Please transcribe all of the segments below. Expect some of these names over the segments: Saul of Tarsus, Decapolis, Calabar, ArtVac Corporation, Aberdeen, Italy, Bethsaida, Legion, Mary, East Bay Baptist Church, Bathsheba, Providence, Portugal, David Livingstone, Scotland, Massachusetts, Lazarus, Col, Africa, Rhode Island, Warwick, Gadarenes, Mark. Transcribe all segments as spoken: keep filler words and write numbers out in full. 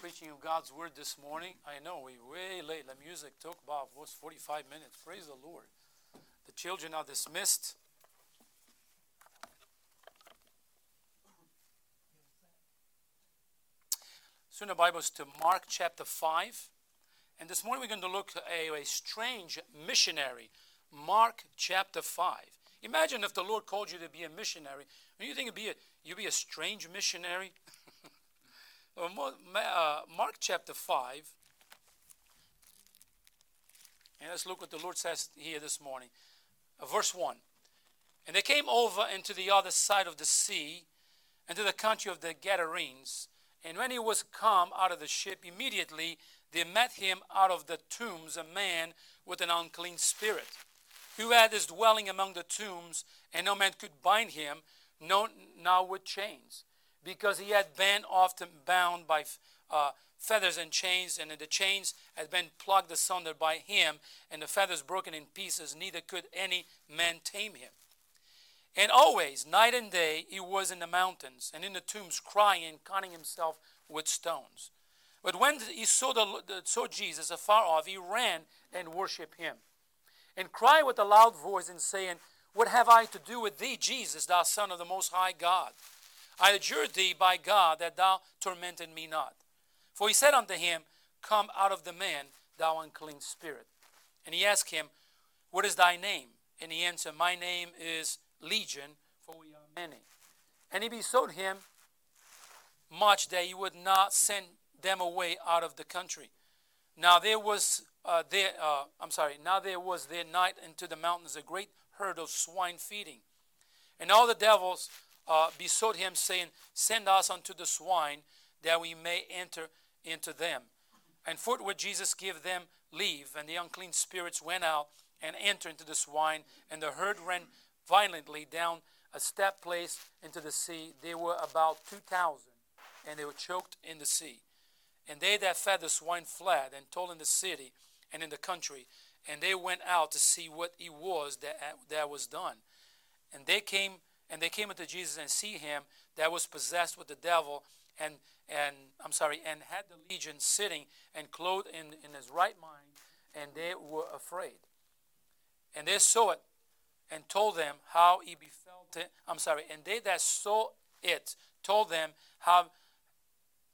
preaching of God's Word this morning. I know, we're way late. The music took about almost forty-five minutes. Praise the Lord. The children are dismissed. So in the Bible is to Mark chapter five. And this morning we're going to look at a, a strange missionary. Mark chapter five. Imagine if the Lord called you to be a missionary. When you think it'd be a, you'd be a strange missionary? Mark chapter five. And let's look what the Lord says here this morning. Verse one. And they came over into the other side of the sea, into the country of the Gadarenes. And when he was come out of the ship, immediately there met him out of the tombs a man with an unclean spirit, who had his dwelling among the tombs, and no man could bind him, no, now with chains, because he had been often bound by uh, feathers and chains, and the chains had been plucked asunder by him, and the feathers broken in pieces, neither could any man tame him. And always, night and day, he was in the mountains, and in the tombs, crying and cutting himself with stones. But when he saw, the, saw Jesus afar off, he ran and worshipped him, and cried with a loud voice, and saying, What have I to do with thee, Jesus, thou Son of the Most High God? I adjure thee by God that thou tormented me not. For he said unto him, Come out of the man, thou unclean spirit. And he asked him, What is thy name? And he answered, My name is Legion, for we are many. And he besought him much that he would not send them away out of the country. Now there was uh, there uh, I'm sorry. Now there was there night into the mountains a great herd of swine feeding, and all the devils uh, besought him, saying, Send us unto the swine, that we may enter into them. And forthwith Jesus gave them leave, and the unclean spirits went out and entered into the swine, and the herd ran violently down a step place into the sea. There were about two thousand, and they were choked in the sea. And they that fed the swine fled and told in the city and in the country. And they went out to see what it was that, that was done. And they came and they came unto Jesus and see him that was possessed with the devil, and and I'm sorry, and had the legion sitting and clothed in, in his right mind, and they were afraid. And they saw it, and told them how he befell to, I'm sorry, and they that saw it told them how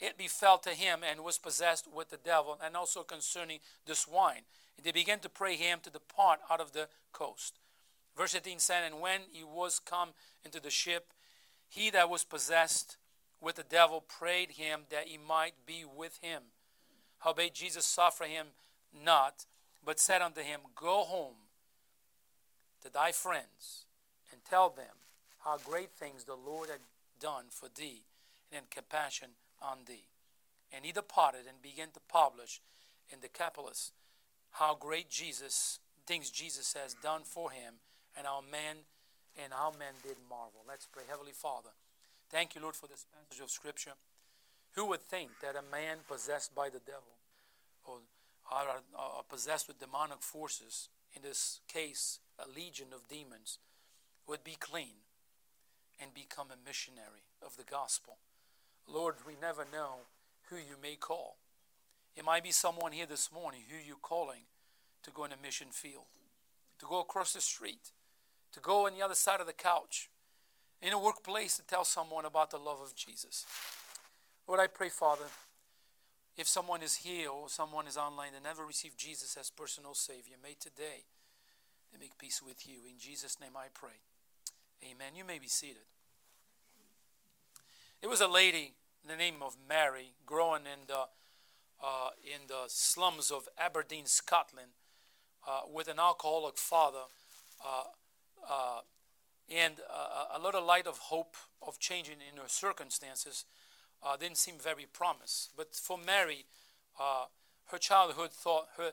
it befell to him and was possessed with the devil, and also concerning the swine. And they began to pray him to depart out of the coast. Verse eighteen said, And when he was come into the ship, he that was possessed with the devil prayed him that he might be with him. Howbeit Jesus suffered him not, but said unto him, Go home to thy friends, and tell them how great things the Lord had done for thee, and had compassion on thee. And he departed and began to publish in Decapolis how great Jesus things Jesus has done for him, and how men and how men did marvel. Let's pray. Heavenly Father, thank you, Lord, for this passage of Scripture. Who would think that a man possessed by the devil, or, or, or possessed with demonic forces, in this case, a legion of demons, would be clean and become a missionary of the gospel? Lord, we never know who you may call. It might be someone here this morning who you're calling to go in a mission field, to go across the street, to go on the other side of the couch, in a workplace, to tell someone about the love of Jesus. Lord, I pray, Father, if someone is here or someone is online and never received Jesus as personal Savior, may today they make peace with you. In Jesus' name I pray. Amen. You may be seated. There was a lady in the name of Mary growing in the, uh, in the slums of Aberdeen, Scotland, uh, with an alcoholic father uh, uh, and uh, a lot of light of hope of changing in her circumstances. Uh, didn't seem very promised. But for Mary, uh, her childhood thought her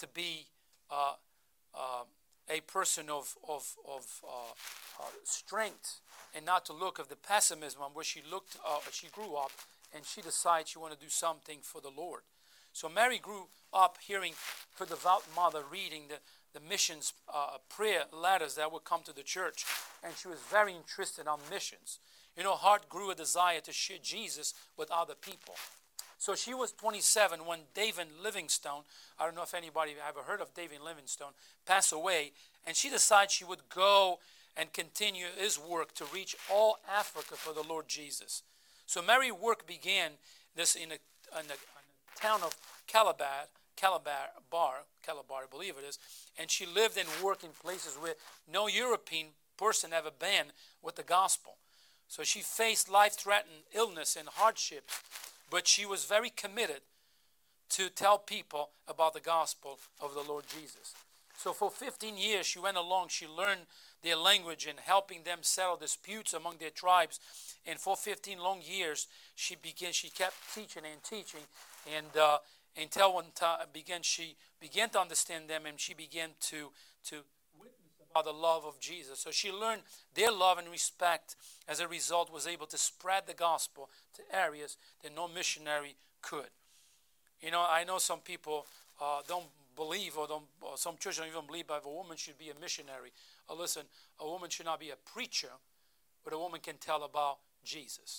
to be uh, uh, a person of of, of uh, uh, strength, and not to look of the pessimism where she looked. Uh, she grew up, and she decided she wanted to do something for the Lord. So Mary grew up hearing her devout mother reading the the missions uh, prayer letters that would come to the church, and she was very interested on missions. In her heart grew a desire to share Jesus with other people. So she was twenty-seven when David Livingstone, I don't know if anybody ever heard of David Livingstone, passed away. And she decided she would go and continue his work to reach all Africa for the Lord Jesus. So Mary's work began this in the in the, in the town of Calabar, Calabar, Bar, Calabar, I believe it is. And she lived and worked in places where no European person ever been with the gospel. So she faced life-threatening illness and hardship, but she was very committed to tell people about the gospel of the Lord Jesus. So for fifteen years, she went along. She learned their language and helping them settle disputes among their tribes. And for fifteen long years, she began. She kept teaching and teaching, and uh, until one time began she began to understand them, and she began to to. about the love of Jesus. So she learned their love and respect, as a result was able to spread the gospel to areas that no missionary could. You know, I know some people uh, don't believe or don't. Or some churches don't even believe that a woman should be a missionary. Or listen, a woman should not be a preacher, but a woman can tell about Jesus.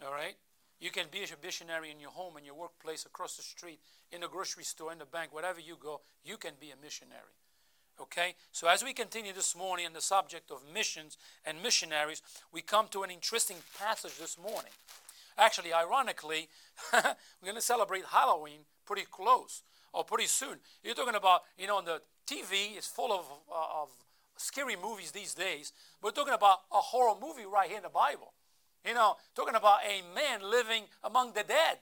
All right? You can be a missionary in your home, in your workplace, across the street, in the grocery store, in the bank, wherever you go, you can be a missionary. Okay, so as we continue this morning on the subject of missions and missionaries, we come to an interesting passage this morning. Actually, ironically, we're going to celebrate Halloween pretty close or pretty soon. You're talking about, you know, on the T V, it's full of, uh, of scary movies these days. We're talking about a horror movie right here in the Bible. You know, talking about a man living among the dead.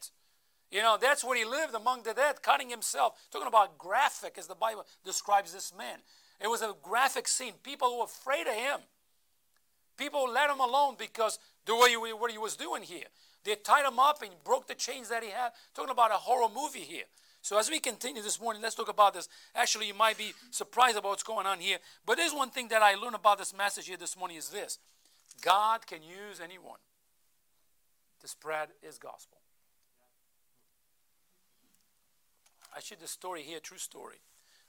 You know, that's where he lived, among the dead, cutting himself. Talking about graphic, as the Bible describes this man. It was a graphic scene. People were afraid of him. People let him alone because the way he, what he was doing here. They tied him up and broke the chains that he had. Talking about a horror movie here. So as we continue this morning, let's talk about this. Actually, you might be surprised about what's going on here. But there's one thing that I learned about this message here this morning is this. God can use anyone to spread his gospel. I shared this story here, true story.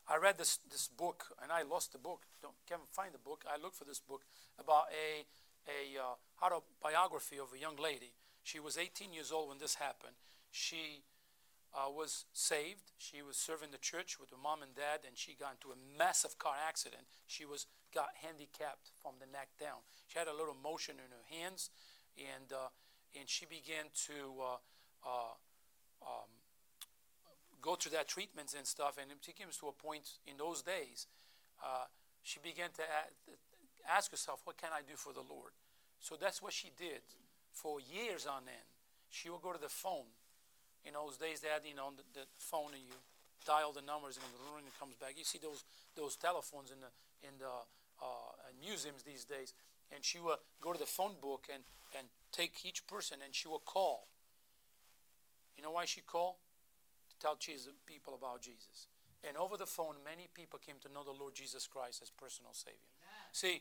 I read this this book, and I lost the book. Don't can't find the book. I looked for this book about a a uh, autobiography of a young lady. She was eighteen years old when this happened. She uh, was saved. She was serving the church with her mom and dad, and she got into a massive car accident. She was got handicapped from the neck down. She had a little motion in her hands, and uh, and she began to. Uh, uh, um, go through that treatments and stuff, and she came to a point in those days, uh, she began to ask herself, what can I do for the Lord? So that's what she did for years on end. She would go to the phone. In those days, they had, you know, the, the phone, and you dial the numbers, and the ring comes back. You see those those telephones in the in the uh, museums these days. And she would go to the phone book and, and take each person, and she would call. You know why she called? Tell Jesus, people about Jesus. And over the phone, many people came to know the Lord Jesus Christ as personal Savior. Amen. See,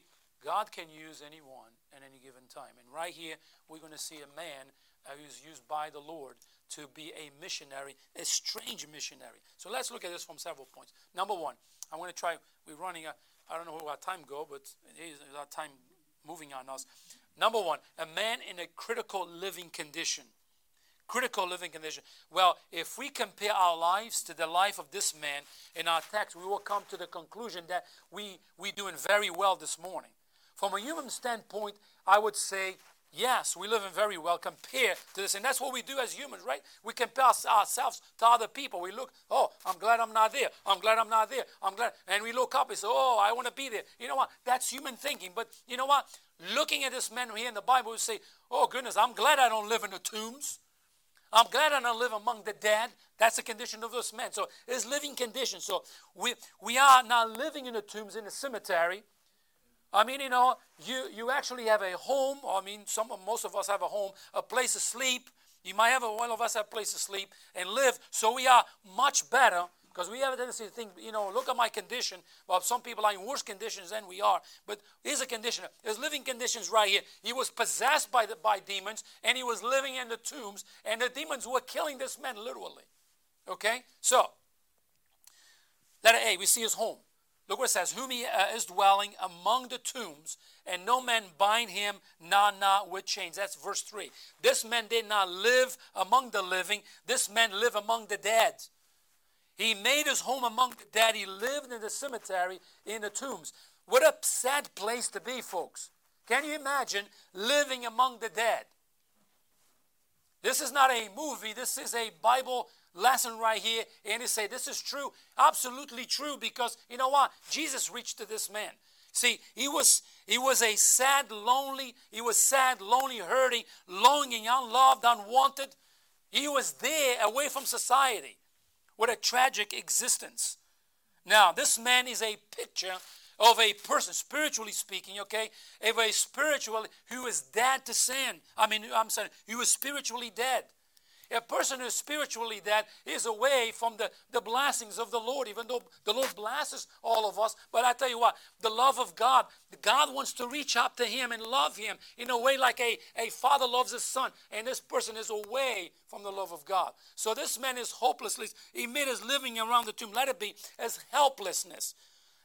God can use anyone at any given time. And right here, we're going to see a man who's used by the Lord to be a missionary, a strange missionary. So let's look at this from several points. Number one, I'm going to try, we're running, a, I don't know where our time go, but it is our time moving on us. Number one, a man in a critical living condition. Critical living condition. Well, if we compare our lives to the life of this man in our text, we will come to the conclusion that we we doing very well this morning. From a human standpoint, I would say, yes, we live in very well compared to this. And that's what we do as humans, right? We compare ourselves to other people. We look, oh, I'm glad I'm not there. I'm glad I'm not there. I'm glad. And we look up and say, oh, I want to be there. You know what? That's human thinking. But you know what? Looking at this man here in the Bible, we say, oh, goodness, I'm glad I don't live in the tombs. I'm glad I don't live among the dead. That's the condition of those men. So it's living condition. So we we are not living in the tombs, in the cemetery. I mean, you know, you, you actually have a home. I mean, some most of us have a home, a place to sleep. You might have a, one of us have a place to sleep and live. So we are much better because we have a tendency to think, you know, look at my condition. Well, some people are in worse conditions than we are. But here's a condition. There's living conditions right here. He was possessed by the, by demons, and he was living in the tombs, and the demons were killing this man literally. Okay? So, letter A, we see his home. Look what it says, whom he uh, is dwelling among the tombs, and no man bind him, nah, nah, with chains. That's verse three. This man did not live among the living. This man lived among the dead. He made his home among the dead. He lived in the cemetery, in the tombs. What a sad place to be, folks. Can you imagine living among the dead? This is not a movie. This is a Bible lesson right here. And you say, this is true, absolutely true, because you know what? Jesus reached to this man. See, he was he was a sad, lonely, he was sad, lonely, hurting, longing, unloved, unwanted. He was there away from society. What a tragic existence. Now, this man is a picture of a person, spiritually speaking, okay, of a spiritual who is dead to sin. I mean, I'm sorry, who is spiritually dead. A person who is spiritually dead is away from the, the blessings of the Lord, even though the Lord blesses all of us. But I tell you what, the love of God, God wants to reach up to him and love him in a way like a, a father loves his son. And this person is away from the love of God. So this man is hopelessly, he made his living around the tomb, let it be, as helplessness.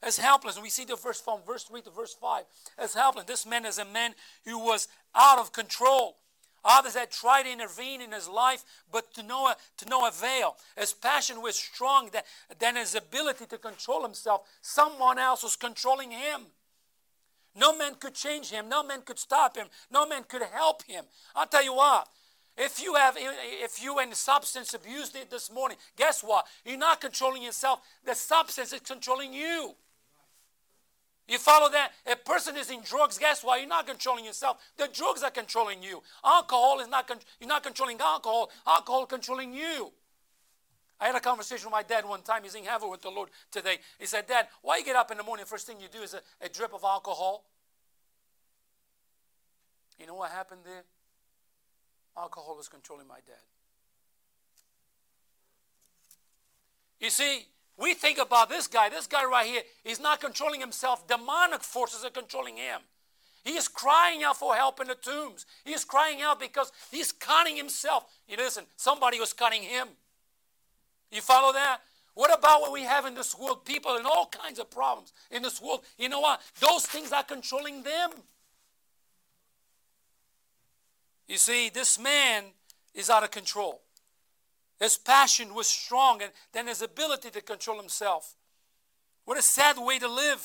As helpless, we see the verse from verse three to verse five. As helpless, this man is a man who was out of control. Others had tried to intervene in his life, but to no to no avail. His passion was stronger than his ability to control himself. Someone else was controlling him. No man could change him. No man could stop him. No man could help him. I'll tell you what. If you have, if you and substance abused it this morning, guess what? You're not controlling yourself. The substance is controlling you. You follow that? A person is in drugs, guess what? You're not controlling yourself. The drugs are controlling you. Alcohol is not, con- you're not controlling alcohol. Alcohol controlling you. I had a conversation with my dad one time. He's in heaven with the Lord today. He said, Dad, why you get up in the morning, first thing you do is a, a drip of alcohol? You know what happened there? Alcohol is controlling my dad. You see, we think about this guy. This guy right here, he's not controlling himself. Demonic forces are controlling him. He is crying out for help in the tombs. He is crying out because he's cutting himself. You listen, somebody was cutting him. You follow that? What about what we have in this world? People in all kinds of problems in this world. You know what? Those things are controlling them. You see, this man is out of control. His passion was stronger than his ability to control himself. What a sad way to live.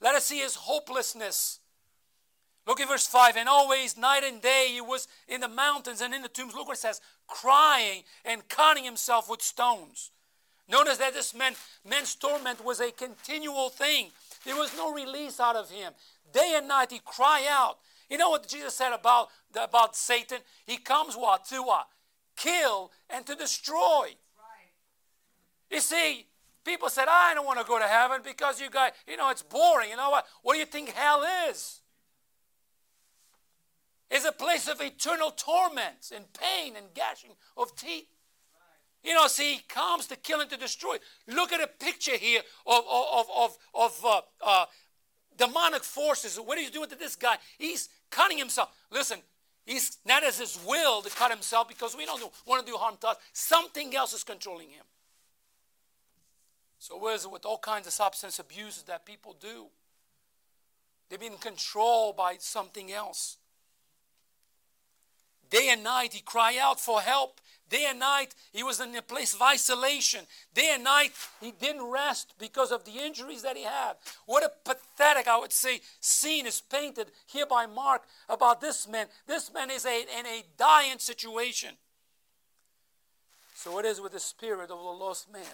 Let us see his hopelessness. Look at verse five. And always, night and day, he was in the mountains and in the tombs. Look what it says. Crying and cutting himself with stones. Notice that this man, man's torment was a continual thing. There was no release out of him. Day and night, he cried out. You know what Jesus said about, about Satan? He comes what? To what? Kill and to destroy. Right. You see, people said, I don't want to go to heaven because you guys, you know, it's boring. You know what? What do you think hell is? It's a place of eternal torments and pain and gashing of teeth. Right. You know, see, he comes to kill and to destroy. Look at a picture here of, of, of, of, uh, uh, demonic forces. What he's doing to this guy, he's cutting himself. Listen, he's not as his will to cut himself because we don't do, want to do harm to us. Something else is controlling him. So what is it with all kinds of substance abuses that people do? They've been controlled by something else. Day and night, he cried out for help. Day and night, he was in a place of isolation. Day and night, he didn't rest because of the injuries that he had. What a pathetic, I would say, scene is painted here by Mark about this man. This man is a, in a dying situation. So it is with the spirit of the lost man.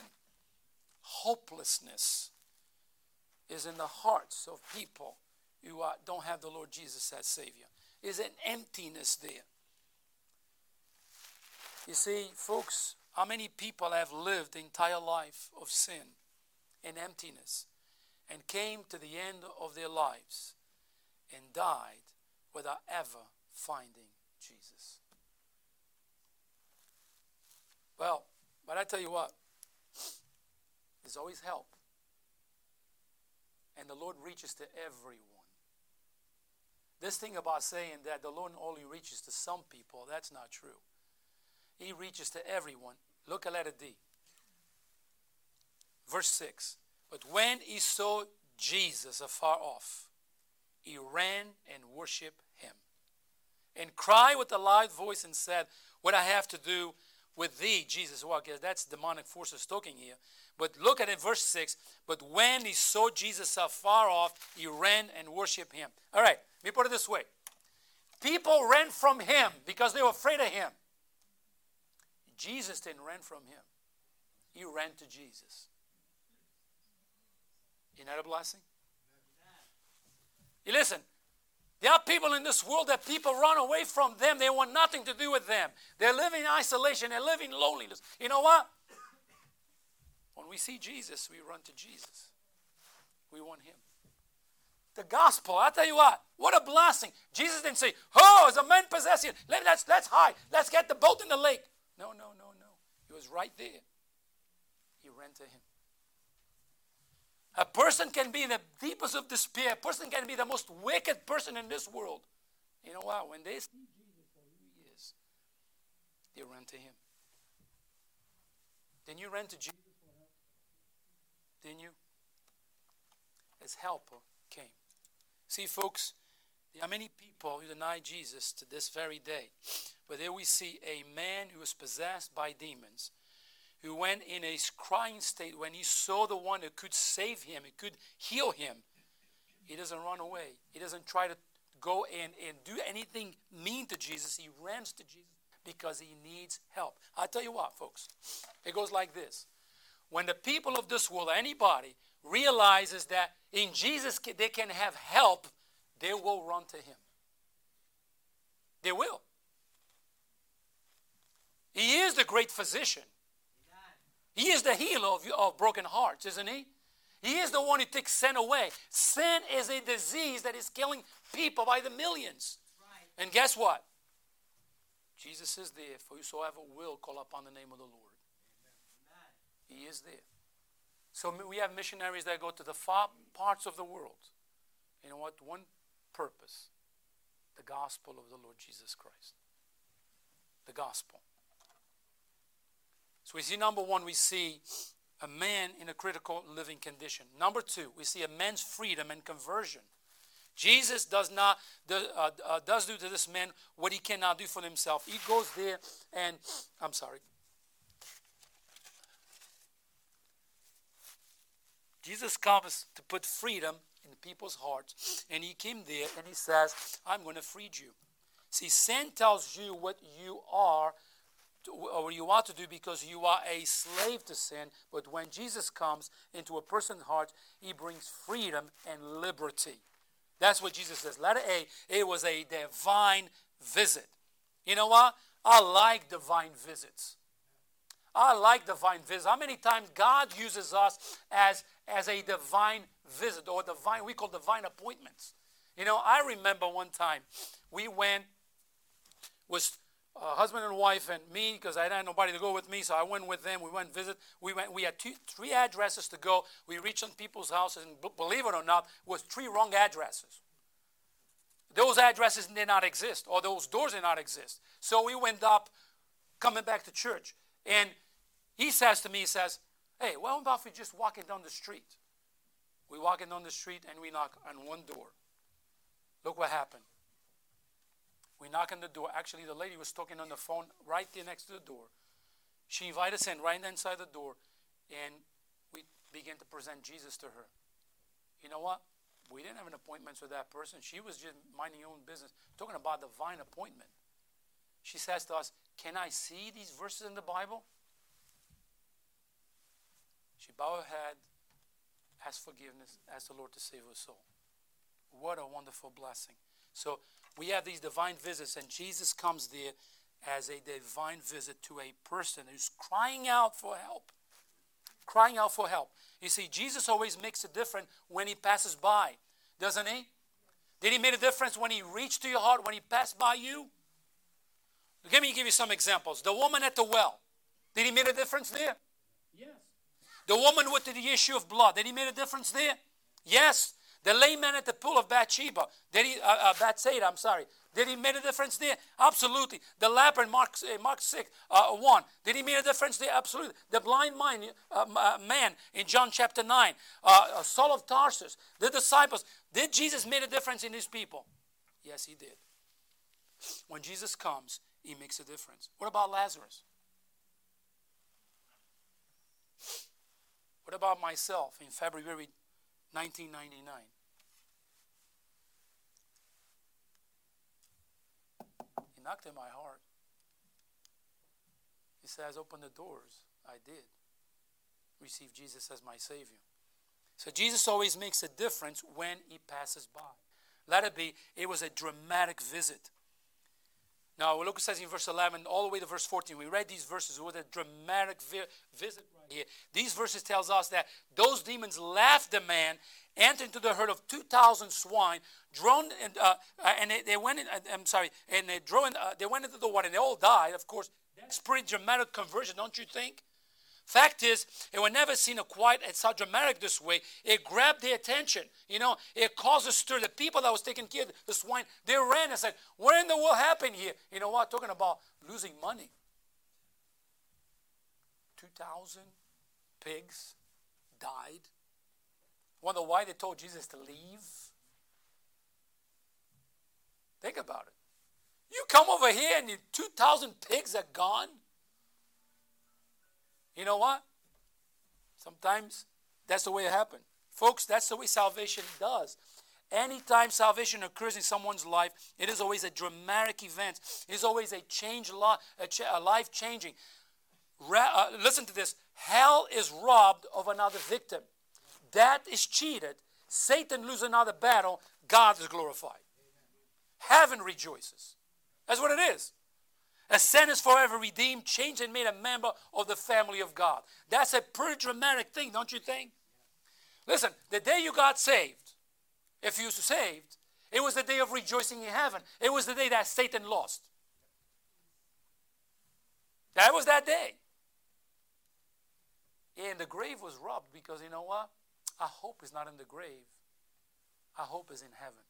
Hopelessness is in the hearts of people who uh, don't have the Lord Jesus as Savior. There's an emptiness there. You see, folks, how many people have lived the entire life of sin and emptiness and came to the end of their lives and died without ever finding Jesus? Well, but I tell you what, there's always help. And the Lord reaches to everyone. This thing about saying that the Lord only reaches to some people, that's not true. He reaches to everyone. Look at letter D. Verse six. But when he saw Jesus afar off, he ran and worshipped him, and cried with a loud voice and said, "What I have to do with thee, Jesus." Well, I guess that's demonic forces talking here. But look at it, verse six. But when he saw Jesus afar off, he ran and worshipped him. All right, let me put it this way. People ran from him because they were afraid of him. Jesus didn't run from him. He ran to Jesus. Isn't that a blessing? You listen. There are people in this world that people run away from them. They want nothing to do with them. They're living in isolation. They're living in loneliness. You know what? When we see Jesus, we run to Jesus. We want him. The gospel, I tell you what, what a blessing. Jesus didn't say, "Oh, as a man possesses, let's, let's hide. Let's get the boat in the lake." No, no, no, no. He was right there. He ran to him. A person can be in the deepest of despair. A person can be the most wicked person in this world. You know what? When they see Jesus for who he is, they run to him. Didn't you run to Jesus? Didn't you? His helper came. See, folks, there are many people who deny Jesus to this very day. But there we see a man who was possessed by demons, who went in a crying state when he saw the one who could save him, who could heal him. He doesn't run away. He doesn't try to go in and do anything mean to Jesus. He runs to Jesus because he needs help. I tell you what, folks, it goes like this. When the people of this world, anybody, realizes that in Jesus they can have help, they will run to him. They will. He is the great physician. He is the healer of, of broken hearts, isn't he? He is the one who takes sin away. Sin is a disease that is killing people by the millions. Right. And guess what? Jesus is there for whosoever will call upon the name of the Lord. Amen. He is there. So we have missionaries that go to the far parts of the world. You know what? One purpose. The gospel of the Lord Jesus Christ. The gospel. So we see, number one, we see a man in a critical living condition. Number two, we see a man's freedom and conversion. Jesus does not uh, uh, does do to this man what he cannot do for himself. He goes there and, I'm sorry. Jesus comes to put freedom in people's hearts. And he came there and he says, "I'm going to free you." See, sin tells you what you are or you ought to do because you are a slave to sin. But when Jesus comes into a person's heart, he brings freedom and liberty. That's what Jesus says. Letter A, it was a divine visit. You know what? I like divine visits. I like divine visits. How many times God uses us as, as a divine visit or divine, we call divine appointments. You know, I remember one time we went, was Uh, husband and wife and me, because I didn't have nobody to go with me, so I went with them. We went visit. We went. We had two, three addresses to go. We reached on people's houses, and b- believe it or not, was three wrong addresses. Those addresses did not exist, or those doors did not exist. So we went up, coming back to church, and he says to me, he says, "Hey, well, about if we just walking down the street?" We walking down the street, and we knock on one door. Look what happened. We knock on the door. Actually, the lady was talking on the phone right there next to the door. She invited us in right inside the door, and we began to present Jesus to her. You know what? We didn't have an appointment with that person. She was just minding her own business, talking about divine appointment. She says to us, "Can I see these verses in the Bible?" She bowed her head, asked forgiveness, asked the Lord to save her soul. What a wonderful blessing. So we have these divine visits, and Jesus comes there as a divine visit to a person who's crying out for help. Crying out for help. You see, Jesus always makes a difference when he passes by, doesn't he? Did he make a difference when he reached to your heart, when he passed by you? Let me give you some examples. The woman at the well, did he make a difference there? Yes. The woman with the issue of blood, did he make a difference there? Yes. The lame man at the pool of Bathsheba, did he, uh, uh, Bethsaida, I'm sorry. Did he make a difference there? Absolutely. The leper in Mark, Mark six, uh, one. Did he make a difference there? Absolutely. The blind man, uh, man in John chapter nine. Uh, Saul of Tarsus. The disciples. Did Jesus make a difference in his people? Yes, he did. When Jesus comes, he makes a difference. What about Lazarus? What about myself in February nineteen ninety-nine? He knocked at my heart. He says, open the doors. I did. Receive Jesus as my Savior. So Jesus always makes a difference when he passes by. Let it be, it was a dramatic visit. Now, look, it says in verse eleven, all the way to verse fourteen. We read these verses with a dramatic vi- visit right here. These verses tells us that those demons left the man, entered into the herd of two thousand swine, drawn, and uh, and they, they went. In, I'm sorry, and they drew. In, uh, they went into the water, and they all died. Of course, that's pretty dramatic conversion, don't you think? Fact is, it was never seen a quite as dramatic this way. It grabbed their attention. You know, it caused a stir. The people that was taking care of the swine, they ran and said, what in the world happened here? You know what? Talking about losing money. two thousand pigs died. Wonder why they told Jesus to leave? Think about it. You come over here and your two thousand pigs are gone? You know what? Sometimes that's the way it happened. Folks, that's the way salvation does. Anytime salvation occurs in someone's life, it is always a dramatic event. It is always a change, a life-changing. Listen to this. Hell is robbed of another victim. Death is cheated. Satan loses another battle. God is glorified. Heaven rejoices. That's what it is. A sin is forever redeemed, changed, and made a member of the family of God. That's a pretty dramatic thing, don't you think? Listen, the day you got saved, if you were saved, it was the day of rejoicing in heaven. It was the day that Satan lost. That was that day. And the grave was robbed because, you know what? Our hope is not in the grave. Our hope is in heaven.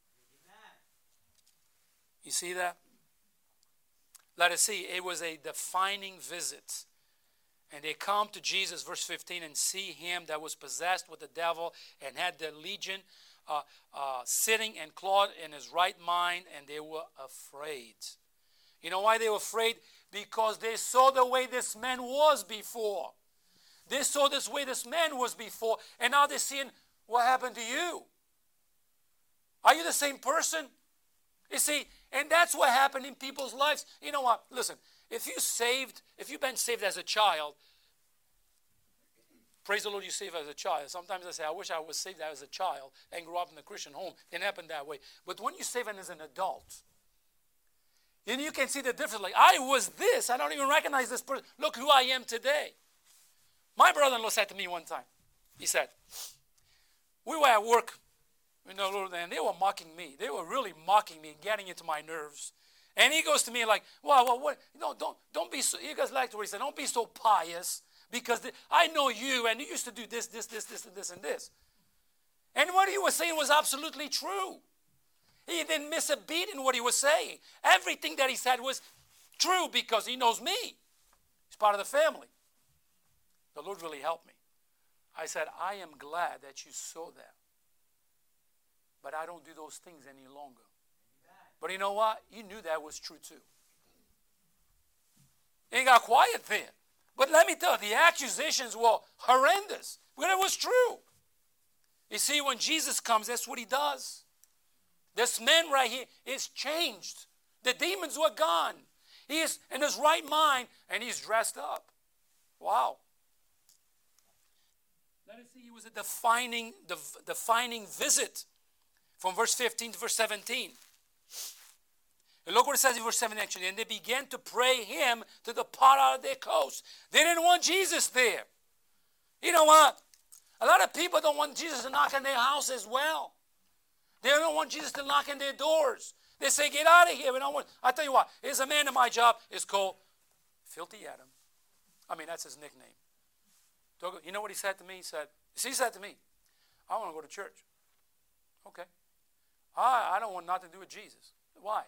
You see that? Let us see, it was a defining visit. And they come to Jesus, verse fifteen, and see him that was possessed with the devil and had the legion uh, uh, sitting and clothed in his right mind, and they were afraid. You know why they were afraid? Because they saw the way this man was before. They saw this way this man was before, and now they're seeing what happened to you. Are you the same person? You see, and that's what happened in people's lives. You know what? Listen, if you saved, if you've been saved as a child, praise the Lord, you saved as a child. Sometimes I say, I wish I was saved as a child and grew up in a Christian home. It didn't happen that way. But when you save as an adult, then you can see the difference. Like, I was this. I don't even recognize this person. Look who I am today. My brother-in-law said to me one time, he said, we were at work. You know, and they were mocking me. They were really mocking me and getting into my nerves. And he goes to me like, "Well, well, what? No, don't, don't be so." He goes like to where he said, "Don't be so pious, because the, I know you, and you used to do this, this, this, this, and this, and this." And what he was saying was absolutely true. He didn't miss a beat in what he was saying. Everything that he said was true because he knows me. He's part of the family. The Lord really helped me. I said, "I am glad that you saw that. But I don't do those things any longer." But you know what? You knew that was true too. It got quiet then. But let me tell you, the accusations were horrendous. But it was true. You see, when Jesus comes, that's what he does. This man right here is changed. The demons were gone. He is in his right mind, and he's dressed up. Wow. Let us see, it was a defining, def- defining visit. From verse fifteen to verse seventeen. And look what it says in verse seventeen actually. And they began to pray him to depart out of their coast. They didn't want Jesus there. You know what? A lot of people don't want Jesus to knock on their house as well. They don't want Jesus to knock on their doors. They say, get out of here. We don't want. I tell you what, there's a man in my job. It's called Filthy Adam. I mean, that's his nickname. You know what he said to me? He said, he said to me, I want to go to church. Okay. I, I don't want nothing to do with Jesus. Why?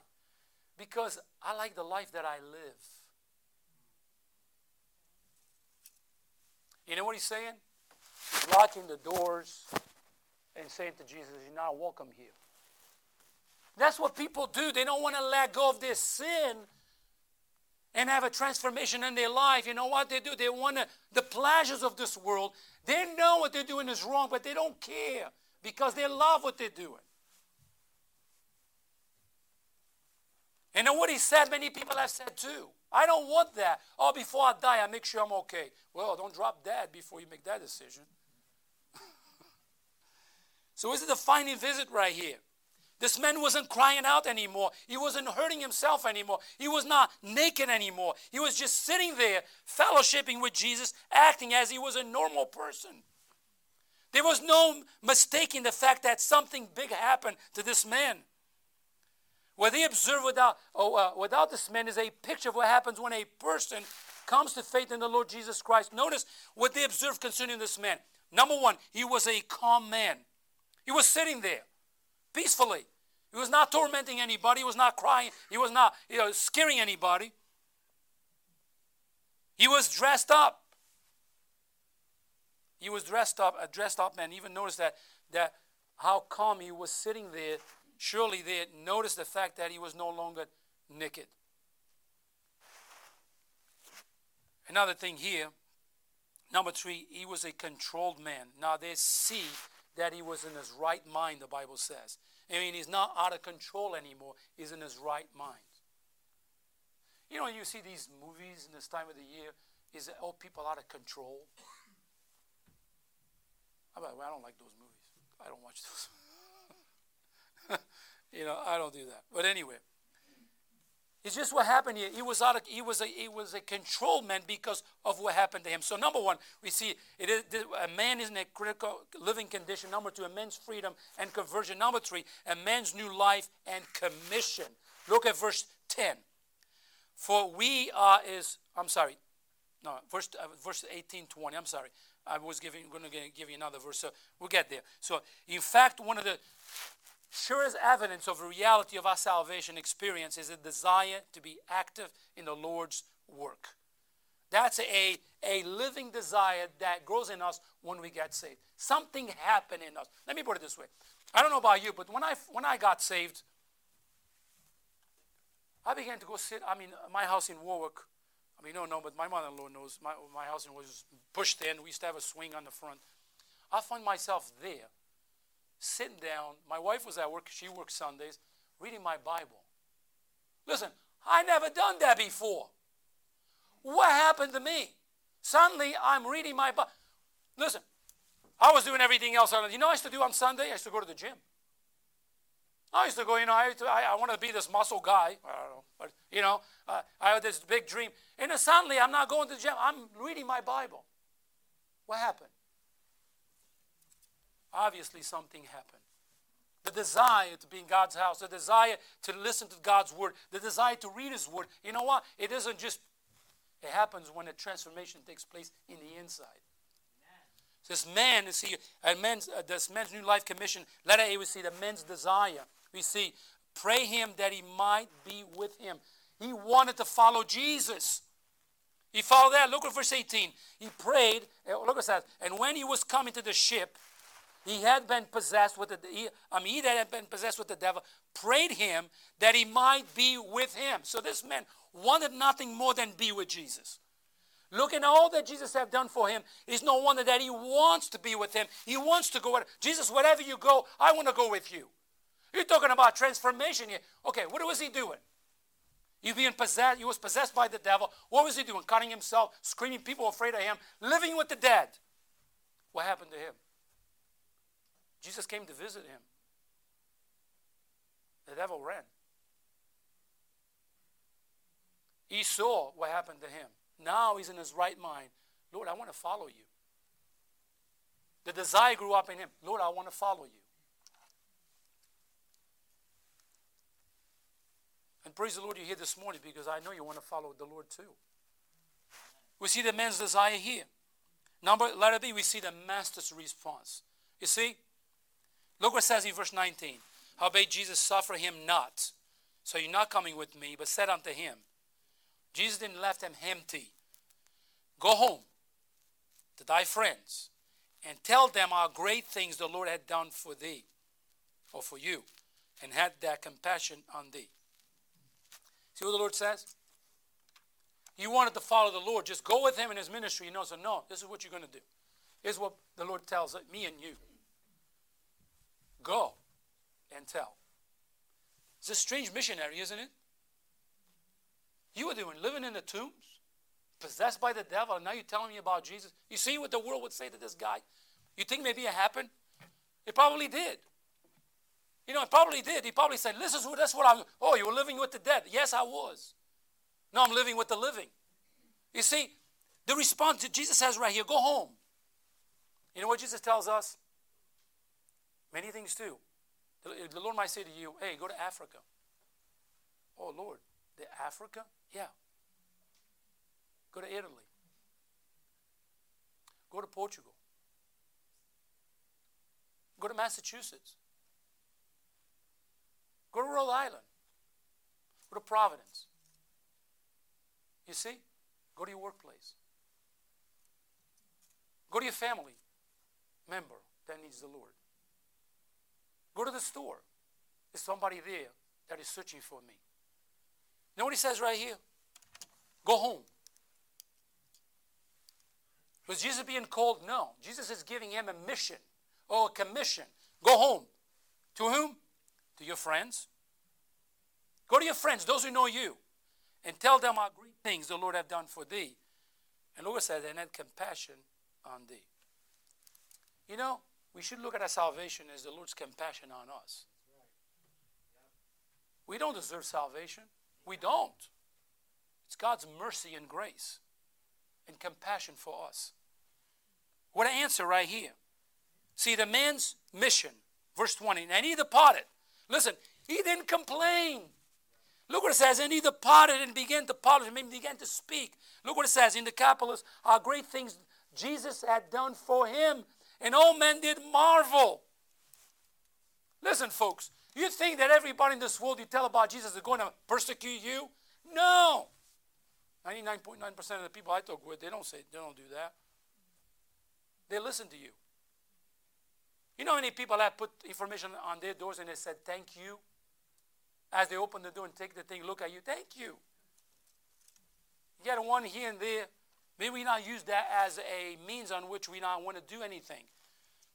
because I like the life that I live. You know what he's saying? Locking the doors and saying to Jesus, you're not welcome here. That's what people do. They don't want to let go of their sin and have a transformation in their life. You know what they do? They want to, the pleasures of this world. They know what they're doing is wrong, but they don't care because they love what they're doing. And then what he said, many people have said too. I don't want that. Oh, before I die, I make sure I'm okay. Well, don't drop dead before you make that decision. So this is the defining visit right here. This man wasn't crying out anymore. He wasn't hurting himself anymore. He was not naked anymore. He was just sitting there, fellowshipping with Jesus, acting as he was a normal person. There was no mistaking the fact that something big happened to this man. What they observe without, oh, uh, without this man is a picture of what happens when a person comes to faith in the Lord Jesus Christ. Notice what they observe concerning this man. Number one, he was a calm man. He was sitting there peacefully. He was not tormenting anybody. He was not crying. He was not, you know, scaring anybody. He was dressed up. He was dressed up, a dressed up man. Even notice that, that how calm he was sitting there. Surely they had noticed the fact that he was no longer naked. Another thing here, number three, he was a controlled man. Now they see that he was in his right mind, the Bible says. I mean, he's not out of control anymore. He's in his right mind. You know, you see these movies in this time of the year, is all people out of control. I don't like those movies. I don't watch those. You know, I don't do that. But anyway, it's just what happened here. He was out of, he was a he was a controlled man because of what happened to him. So number one, we see it is, a man is in a critical living condition. Number two, a man's freedom and conversion. Number three, a man's new life and commission. Look at verse ten. For we are is I'm sorry, no verse uh, verse eighteen twenty. I'm sorry, I was giving going to give you another verse. So we'll get there. So in fact, one of the surest evidence of the reality of our salvation experience is a desire to be active in the Lord's work. That's a, a living desire that grows in us when we get saved. Something happened in us. Let me put it this way. I don't know about you, but when I when I got saved, I began to go sit, I mean, my house in Warwick, I mean, no, no, but my mother-in-law knows, my, my house was pushed in. We used to have a swing on the front. I found myself there, sitting down. My wife was at work. She worked Sundays, reading my Bible. Listen, I never done that before. What happened to me? Suddenly, I'm reading my Bible. Listen, I was doing everything else. You know what I used to do on Sunday? I used to go to the gym. I used to go, you know, I, I, I want to be this muscle guy. I don't know. But, you know, uh, I had this big dream. And then suddenly, I'm not going to the gym. I'm reading my Bible. What happened? Obviously, something happened. The desire to be in God's house, the desire to listen to God's word, the desire to read his word. You know what? It isn't just, it happens when a transformation takes place in the inside. Amen. This man is here, a man's, uh, this man's new life commission, letter A, we see the man's desire. We see, pray him that he might be with him. He wanted to follow Jesus. He followed that. Look at verse eighteen. He prayed, look at that. And when he was coming to the ship, He had been possessed with the, he, I mean, he that had been possessed with the devil prayed him that he might be with him. So this man wanted nothing more than be with Jesus. Look at all that Jesus have done for him. It's no wonder that he wants to be with him. He wants to go with Jesus. Wherever you go, I want to go with you. You're talking about transformation here. Okay, what was he doing? He being possessed. He was possessed by the devil. What was he doing? Cutting himself, screaming. People afraid of him. Living with the dead. What happened to him? Jesus came to visit him. The devil ran. He saw what happened to him. Now he's in his right mind. Lord, I want to follow you. The desire grew up in him. Lord, I want to follow you. And praise the Lord you're here this morning because I know you want to follow the Lord too. We see the man's desire here. Number, letter B, we see the master's response. You see, look what it says in verse nineteen. Howbeit Jesus suffered him not. So you're not coming with me, but said unto him. Jesus didn't left him empty. Go home to thy friends and tell them how great things the Lord had done for thee or for you, and had that compassion on thee. See what the Lord says? You wanted to follow the Lord. Just go with him in his ministry. You know, so no, this is what you're going to do. Here's what the Lord tells me and you. Go and tell. It's a strange missionary, isn't it? You were doing, living in the tombs, possessed by the devil, and now you're telling me about Jesus. You see what the world would say to this guy? You think maybe it happened? It probably did. You know, it probably did. He probably said, listen, that's what I'm, oh, you were living with the dead. Yes, I was. No, I'm living with the living. You see, the response that Jesus says right here, go home. You know what Jesus tells us? Many things too. The Lord might say to you, hey, go to Africa. Oh, Lord, the Africa? Yeah. Go to Italy. Go to Portugal. Go to Massachusetts. Go to Rhode Island. Go to Providence. You see? Go to your workplace. Go to your family member that needs the Lord. Go to the store. There's somebody there that is searching for me. You know what he says right here? Go home. Was Jesus being called? No. Jesus is giving him a mission or a commission. Go home. To whom? To your friends. Go to your friends, those who know you, and tell them how great things the Lord have done for thee. And Lord says, and had compassion on thee. You know, we should look at our salvation as the Lord's compassion on us. We don't deserve salvation. We don't. It's God's mercy and grace and compassion for us. What an answer right here. See, the man's mission, verse twenty, and he departed. Listen, he didn't complain. Look what it says, and he departed and began to polish, and he began to speak. Look what it says, in Decapolis, how great things Jesus had done for him, and all men did marvel. Listen, folks, you think that everybody in this world you tell about Jesus is going to persecute you? No. ninety-nine point nine percent of the people I talk with, they don't say, they don't do that. They listen to you. You know how many people have put information on their doors and they said, thank you? As they open the door and take the thing, look at you, thank you. You got one here and there. May we not use that as a means on which we not want to do anything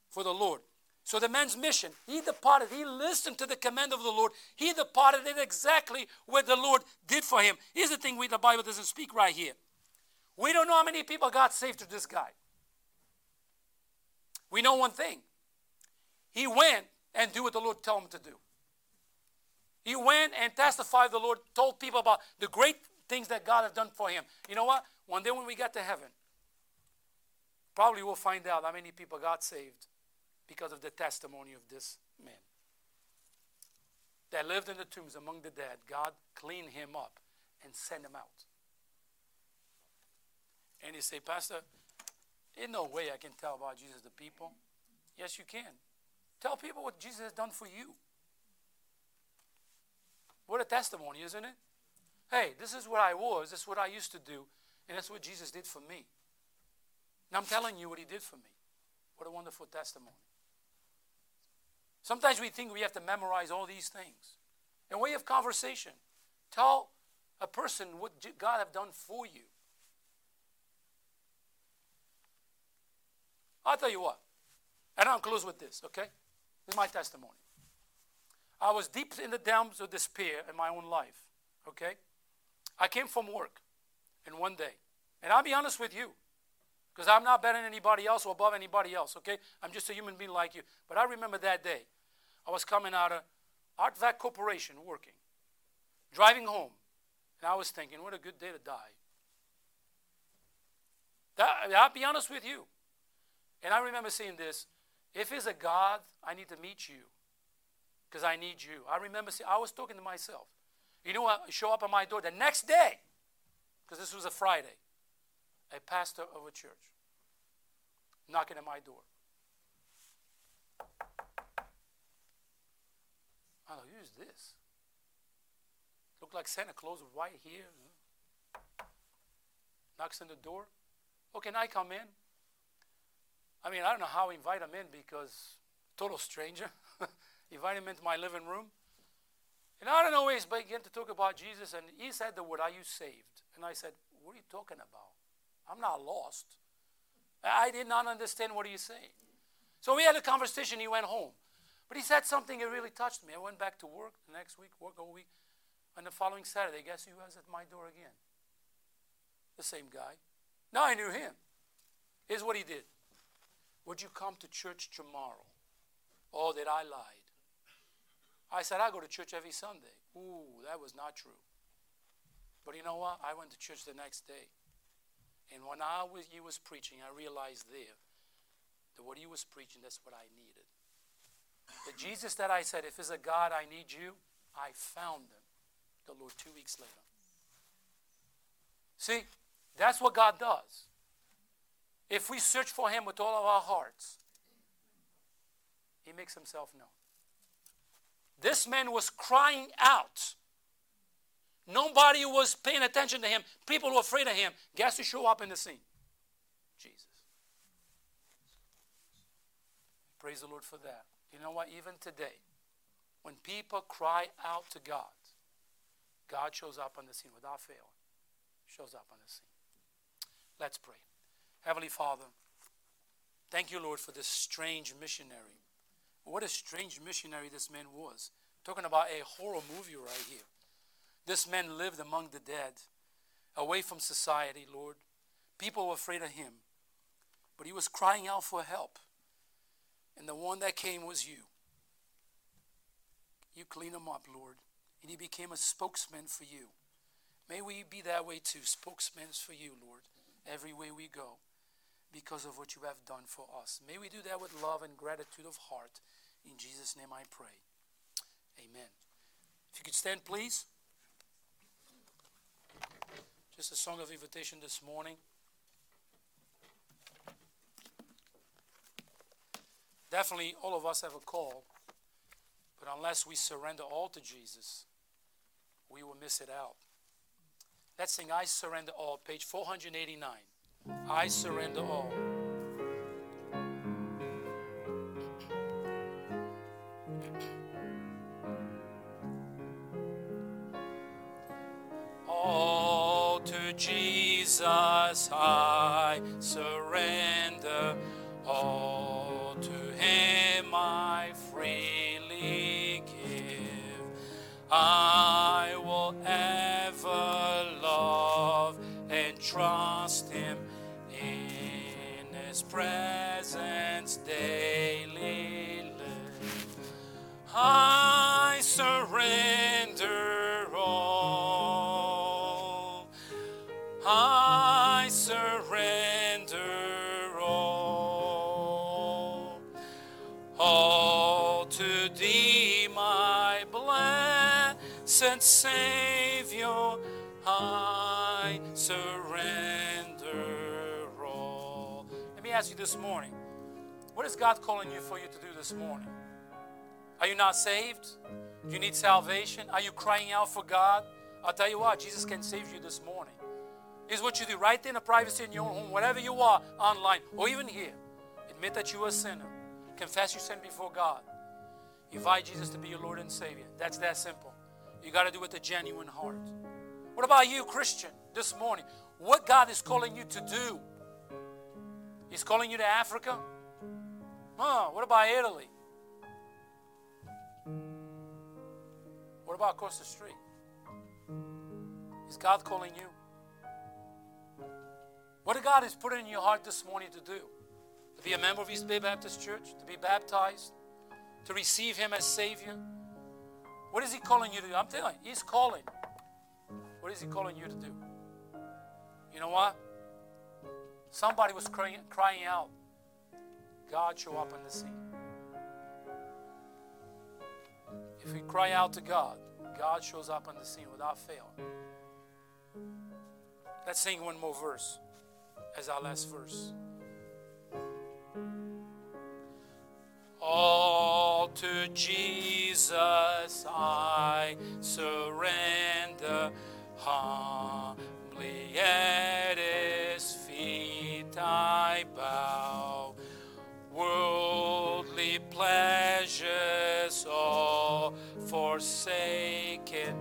for the Lord. So the man's mission, he departed, he listened to the command of the Lord. He departed and exactly what the Lord did for him. Here's the thing, we, the Bible doesn't speak right here. We don't know how many people got saved through this guy. We know one thing. He went and did what the Lord told him to do. He went and testified the Lord, told people about the great things that God has done for him. You know what? One day when we get to heaven, probably we'll find out how many people got saved because of the testimony of this man. That lived in the tombs among the dead. God cleaned him up and sent him out. And you say, Pastor, in no way I can tell about Jesus to people. Yes, you can. Tell people what Jesus has done for you. What a testimony, isn't it? Hey, this is what I was, this is what I used to do, and that's what Jesus did for me. And I'm telling you what he did for me. What a wonderful testimony. Sometimes we think we have to memorize all these things. In way of conversation, tell a person what God have done for you. I'll tell you what. And I'll close with this, okay? This is my testimony. I was deep in the depths of despair in my own life, okay? I came from work in one day. And I'll be honest with you, because I'm not better than anybody else or above anybody else, okay? I'm just a human being like you. But I remember that day. I was coming out of ArtVac Corporation working, driving home. And I was thinking, what a good day to die. That, I'll be honest with you. And I remember seeing this. If there's a God, I need to meet you. Because I need you. I remember, see, I was talking to myself. You know what? Show up at my door the next day, because this was a Friday, a pastor of a church knocking at my door. I thought, who's this? Looked like Santa Claus, white hair. Knocks on the door. Oh, can I come in? I mean, I don't know how I invite him in because total stranger. Invite him into my living room. And I don't know ways, but he began to talk about Jesus. And he said the word, are you saved? And I said, what are you talking about? I'm not lost. I did not understand what he was saying. So we had a conversation. He went home. But he said something that really touched me. I went back to work the next week, work all week. And the following Saturday, guess who was at my door again? The same guy. Now I knew him. Here's what he did. Would you come to church tomorrow? Oh, that I lied. I said, I go to church every Sunday. Ooh, that was not true. But you know what? I went to church the next day. And when I was, he was preaching, I realized there that what he was preaching, that's what I needed. The Jesus that I said, if there's a God, I need you, I found him. The Lord two weeks later. See, that's what God does. If we search for him with all of our hearts, he makes himself known. This man was crying out. Nobody was paying attention to him. People were afraid of him. Guess who showed up in the scene? Jesus. Praise the Lord for that. You know what? Even today, when people cry out to God, God shows up on the scene without fail. Shows up on the scene. Let's pray. Heavenly Father, thank you, Lord, for this strange missionary. What a strange missionary this man was. Talking about a horror movie right here. This man lived among the dead, away from society, Lord. People were afraid of him, but he was crying out for help. And the one that came was you. You clean him up, Lord. And he became a spokesman for you. May we be that way too, spokesmen for you, Lord, every way we go, because of what you have done for us. May we do that with love and gratitude of heart. In Jesus' name I pray. Amen. If you could stand, please. Just a song of invitation this morning. Definitely all of us have a call, but unless we surrender all to Jesus, we will miss it out. Let's sing I Surrender All, page four eighty-nine. I surrender all. All to Jesus I surrender, all to him I freely give. I will ever love and trust him, in his presence daily live. I surrender all, I surrender all, all to thee my blessed Savior, I surrender all. Let me ask you this morning, what is God calling you for you to do this morning? Are you not saved? Do you need salvation? Are you crying out for God? I'll tell you what, Jesus can save you this morning. Here's what you do right there in the privacy in your own home, wherever you are, online, or even here. Admit that you are a sinner. Confess your sin before God. Invite Jesus to be your Lord and Savior. That's that simple. You got to do it with a genuine heart. What about you, Christian, this morning? What God is calling you to do? He's calling you to Africa? Huh, what about Italy? What about across the street? Is God calling you? What God is putting in your heart this morning to do? To be a member of East Bay Baptist Church? To be baptized? To receive him as Savior? What is he calling you to do? I'm telling you, he's calling. What is he calling you to do? You know what? Somebody was crying, crying out. God show up on the scene. If we cry out to God, God shows up on the scene without fail. Let's sing one more verse as our last verse. All to Jesus I surrender. humbly at his feet I bow. Worldly pleasures all forsaken,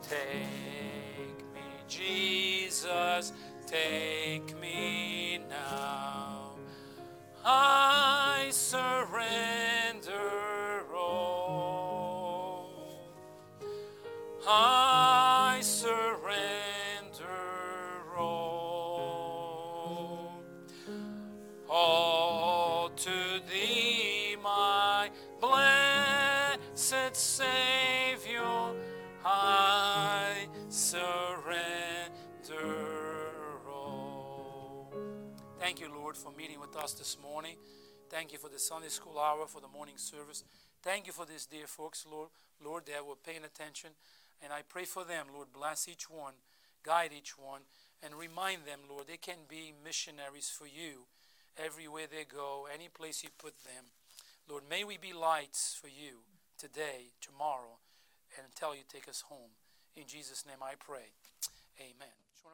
take me, Jesus, take me now. I surrender all. I surrender all. All to Thee, my blessed Savior, I surrender all. Thank you, Lord, for meeting with us this morning. Thank you for the Sunday school hour, for the morning service. Thank you for these dear folks, Lord, Lord, that were paying attention. And I pray for them, Lord, bless each one, guide each one, and remind them, Lord, they can be missionaries for you everywhere they go, any place you put them. Lord, may we be lights for you today, tomorrow, and until you take us home. In Jesus' name I pray. Amen.